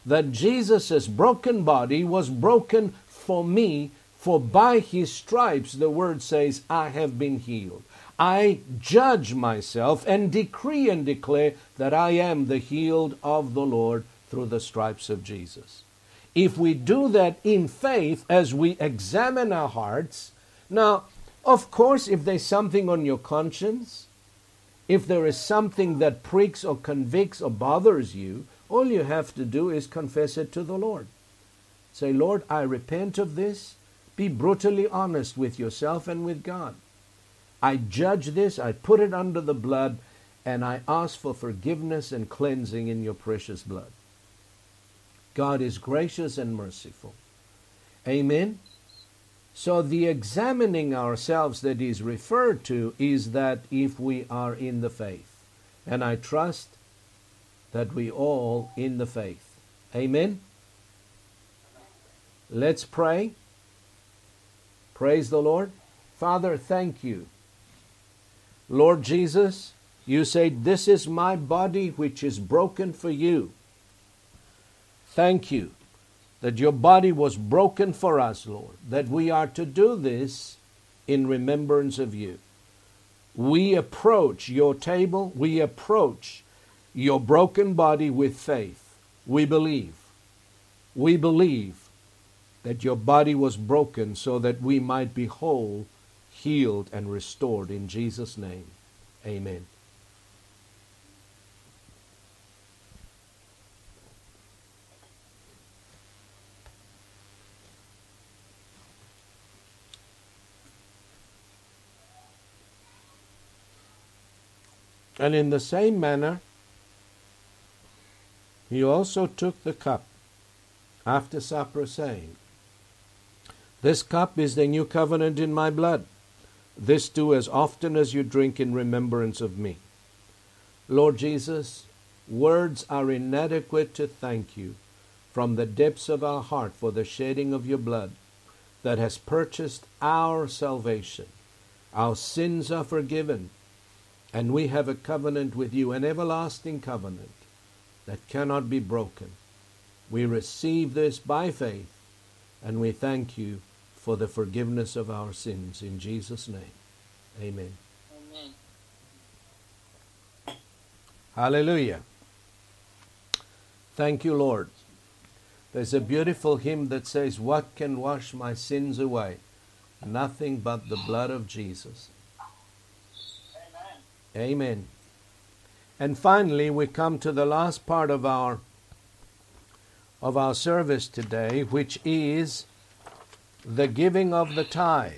That Jesus' broken body was broken for me, for by his stripes, the word says, I have been healed. I judge myself and decree and declare that I am the healed of the Lord through the stripes of Jesus. If we do that in faith as we examine our hearts, now, of course, if there's something on your conscience, if there is something that pricks or convicts or bothers you, all you have to do is confess it to the Lord. Say, Lord, I repent of this. Be brutally honest with yourself and with God. I judge this. I put it under the blood, and I ask for forgiveness and cleansing in your precious blood. God is gracious and merciful. Amen. So the examining ourselves that is referred to is that if we are in the faith. And I trust that we all in the faith. Amen. Let's pray. Praise the Lord. Father, thank you. Lord Jesus, you say, this is my body which is broken for you. Thank you that your body was broken for us, Lord, that we are to do this in remembrance of you. We approach your table. We approach your broken body with faith. We believe. We believe that your body was broken so that we might be whole, healed, and restored in Jesus' name. Amen. And in the same manner, he also took the cup after supper, saying, this cup is the new covenant in my blood. This do as often as you drink in remembrance of me. Lord Jesus, words are inadequate to thank you from the depths of our heart for the shedding of your blood that has purchased our salvation. Our sins are forgiven. And we have a covenant with you, an everlasting covenant that cannot be broken. We receive this by faith, and we thank you for the forgiveness of our sins. In Jesus' name, amen. Amen. Hallelujah. Thank you, Lord. There's a beautiful hymn that says, what can wash my sins away? Nothing but the blood of Jesus. Amen. And finally, we come to the last part of our service today, which is the giving of the tithe.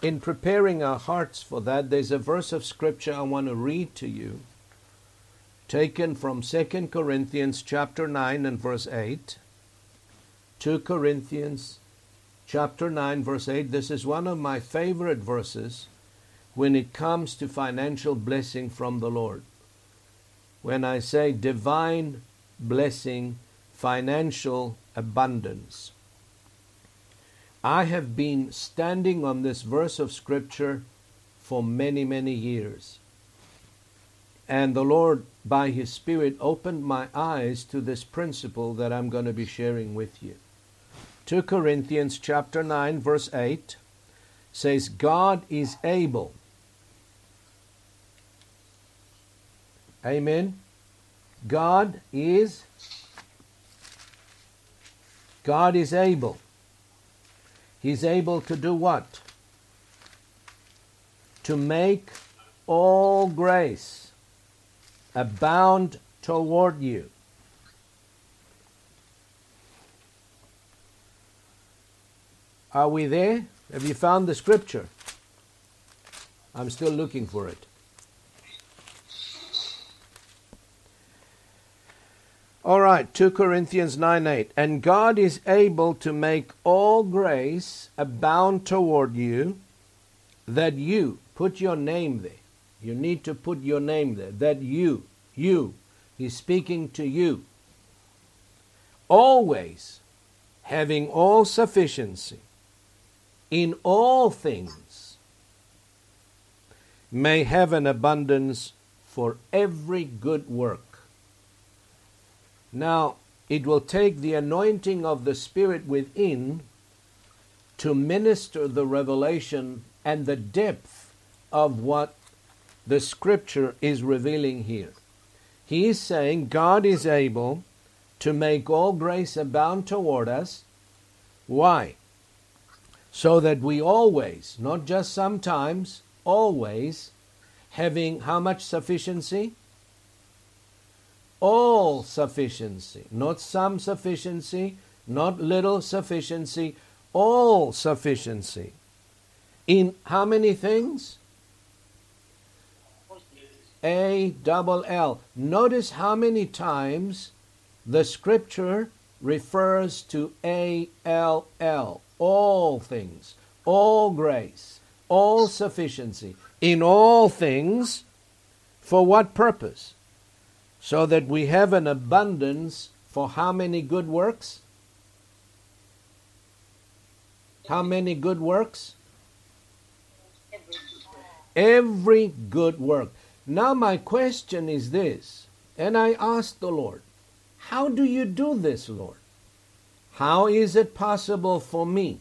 In preparing our hearts for that, there's a verse of Scripture I want to read to you, taken from 2 Corinthians chapter 9 and verse 8. 2 Corinthians chapter 9, verse 8. This is one of my favorite verses when it comes to financial blessing from the Lord. When I say divine blessing, financial abundance. I have been standing on this verse of Scripture for many, many years. And the Lord, by His Spirit, opened my eyes to this principle that I'm going to be sharing with you. 2 Corinthians chapter 9, verse 8 says, God is able. Amen. God is able. He's able to do what? To make all grace abound toward you. Are we there? Have you found the scripture? I'm still looking for it. All right, 2 Corinthians 9:8. And God is able to make all grace abound toward you, that you, put your name there. You need to put your name there. That you, he's speaking to you. Always having all sufficiency in all things, may have an abundance for every good work. Now, it will take the anointing of the Spirit within to minister the revelation and the depth of what the Scripture is revealing here. He is saying God is able to make all grace abound toward us. Why? So that we always, not just sometimes, always, having how much sufficiency? All sufficiency, not some sufficiency, not little sufficiency, all sufficiency. In how many things? ALL. Notice how many times the scripture refers to ALL, all things, all grace, all sufficiency, in all things, for what purpose? So that we have an abundance for how many good works? How many good works? Every good work. Now my question is this, and I asked the Lord, how do you do this, Lord? How is it possible for me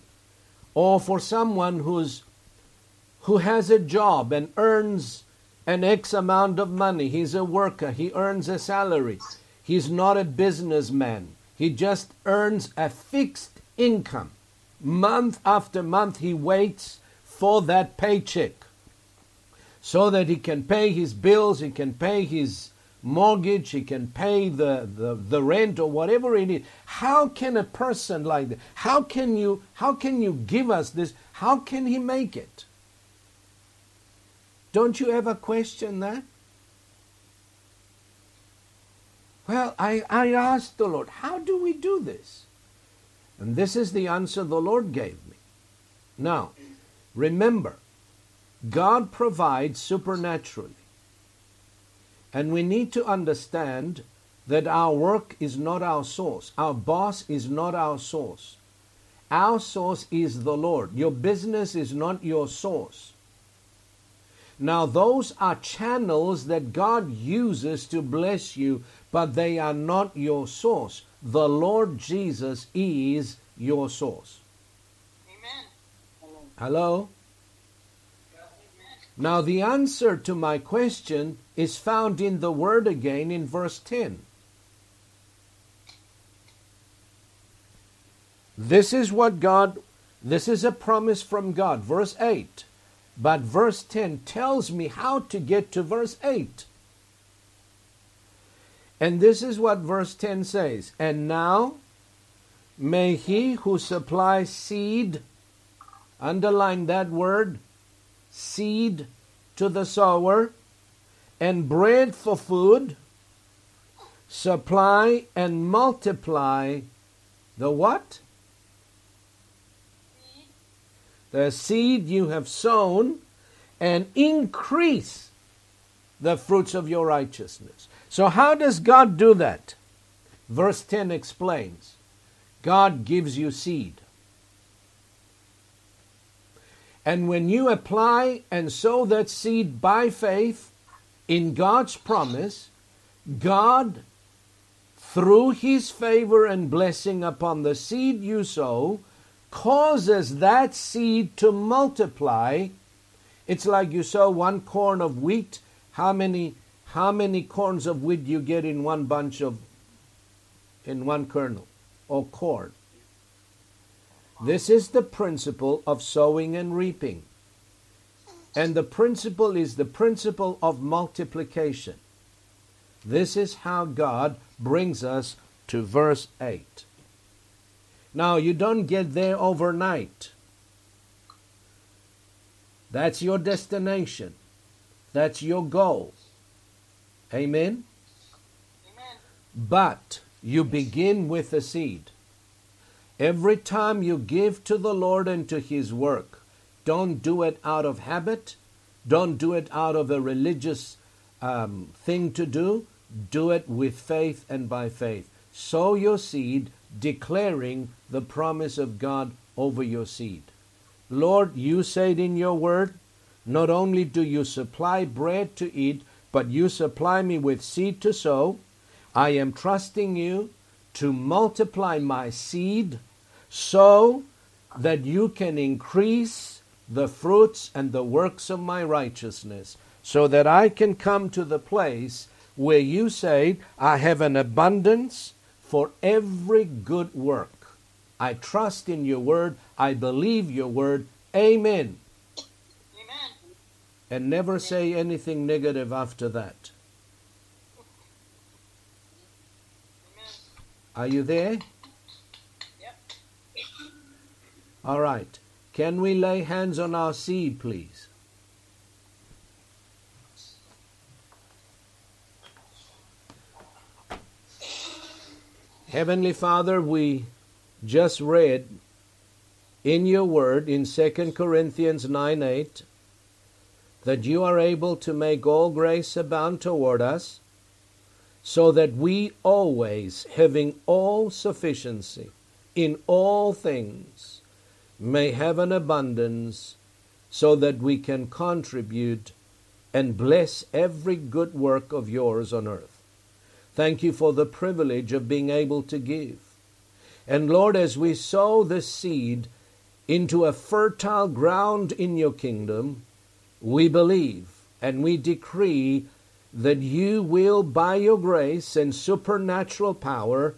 or for someone who has a job and earns an X amount of money? He's a worker. He earns a salary. He's not a businessman. He just earns a fixed income. Month after month, he waits for that paycheck so that he can pay his bills, he can pay his mortgage, he can pay the rent or whatever it is. How can a person like that, how can you give us this? How can he make it? Don't you ever question that? Well, I asked the Lord, how do we do this? And this is the answer the Lord gave me. Now, remember, God provides supernaturally. And we need to understand that our work is not our source. Our boss is not our source. Our source is the Lord. Your business is not your source. Now, those are channels that God uses to bless you, but they are not your source. The Lord Jesus is your source. Amen. Hello? Yeah, amen. Now, the answer to my question is found in the Word again in verse 10. This is a promise from God. Verse 8. But verse 10 tells me how to get to verse 8. And this is what verse 10 says. And now may he who supplies seed, underline that word, seed to the sower, and bread for food, supply and multiply the what? The seed you have sown, and increase the fruits of your righteousness. So how does God do that? Verse 10 explains. God gives you seed. And when you apply and sow that seed by faith in God's promise, God, through His favor and blessing upon the seed you sow, causes that seed to multiply. It's like you sow one corn of wheat. How many corns of wheat you get in one bunch of, in one kernel or corn? This is the principle of sowing and reaping. And the principle is the principle of multiplication. This is how God brings us to verse 8. Now, you don't get there overnight. That's your destination. That's your goal. Amen? Amen. But you begin with a seed. Every time you give to the Lord and to His work, don't do it out of habit. Don't do it out of a religious thing to do. Do it with faith and by faith. Sow your seed, declaring the promise of God over your seed. Lord, you said in your word, not only do you supply bread to eat, but you supply me with seed to sow. I am trusting you to multiply my seed so that you can increase the fruits and the works of my righteousness, so that I can come to the place where you say, I have an abundance for every good work. I trust in your word. I believe your word. Amen. Amen. And never say anything negative after that. Amen. Are you there? Yep. All right. Can we lay hands on our seed, please? Heavenly Father, we just read in your word in 2 Corinthians 9:8 that you are able to make all grace abound toward us, so that we always, having all sufficiency in all things, may have an abundance, so that we can contribute and bless every good work of yours on earth. Thank you for the privilege of being able to give. And Lord, as we sow this seed into a fertile ground in your kingdom, we believe and we decree that you will, by your grace and supernatural power,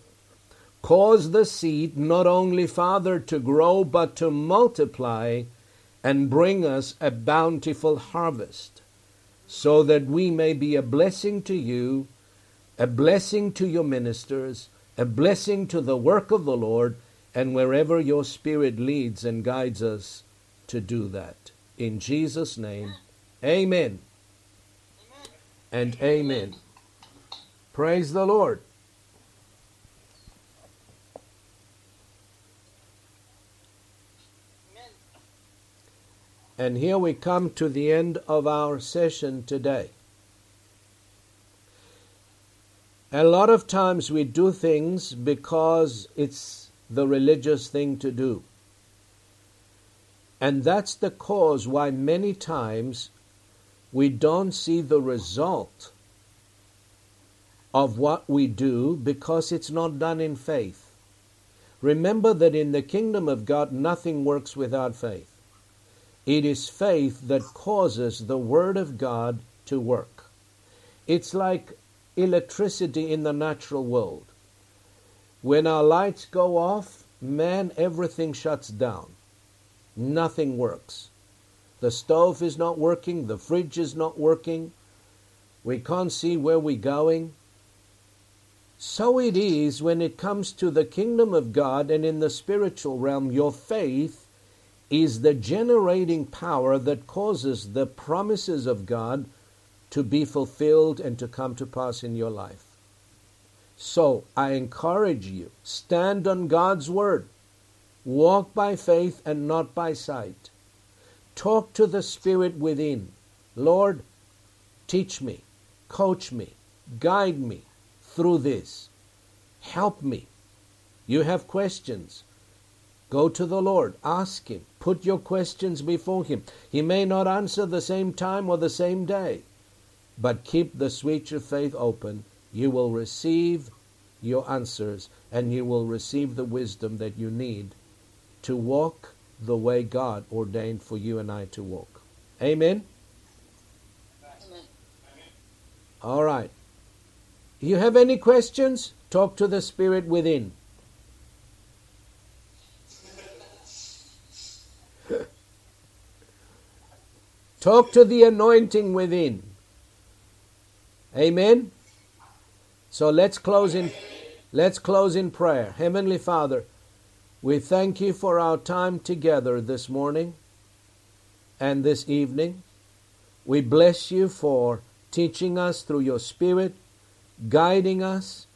cause the seed not only, Father, to grow, but to multiply and bring us a bountiful harvest, so that we may be a blessing to you, a blessing to your ministers, a blessing to the work of the Lord, and wherever your Spirit leads and guides us to do that. In Jesus' name, amen. Amen. And amen. Praise the Lord. Amen. And here we come to the end of our session today. A lot of times we do things because it's the religious thing to do. And that's the cause why many times we don't see the result of what we do, because it's not done in faith. Remember that in the kingdom of God, nothing works without faith. It is faith that causes the word of God to work. It's like electricity in the natural world. When our lights go off, man, everything shuts down. Nothing works. The stove is not working. The fridge is not working. We can't see where we're going. So it is when it comes to the kingdom of God and in the spiritual realm. Your faith is the generating power that causes the promises of God to be fulfilled and to come to pass in your life. So I encourage you, stand on God's word. Walk by faith and not by sight. Talk to the Spirit within. Lord, teach me, coach me, guide me through this. Help me. You have questions. Go to the Lord, ask Him. Put your questions before Him. He may not answer the same time or the same day, but keep the switch of faith open. You will receive your answers, and you will receive the wisdom that you need to walk the way God ordained for you and I to walk. Amen? Amen. All right. You have any questions? Talk to the Spirit within. Talk to the anointing within. Amen. So let's close in prayer. Heavenly Father, we thank you for our time together this morning. and this evening. We bless you for teaching us through your Spirit, guiding us,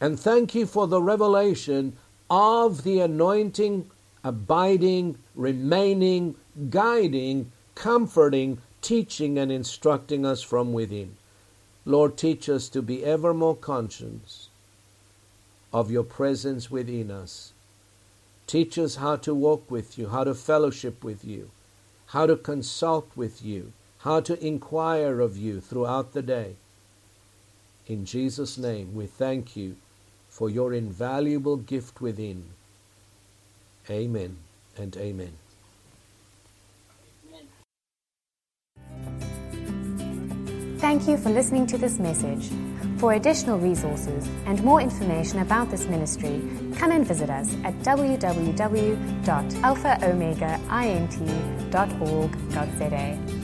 and thank you for the revelation of the anointing, abiding, remaining, guiding, comforting, teaching, and instructing us from within. Lord, teach us to be ever more conscious of your presence within us. Teach us how to walk with you, how to fellowship with you, how to consult with you, how to inquire of you throughout the day. In Jesus' name, we thank you for your invaluable gift within. Amen and amen. Thank you for listening to this message. For additional resources and more information about this ministry, come and visit us at www.alphaomegaint.org.za.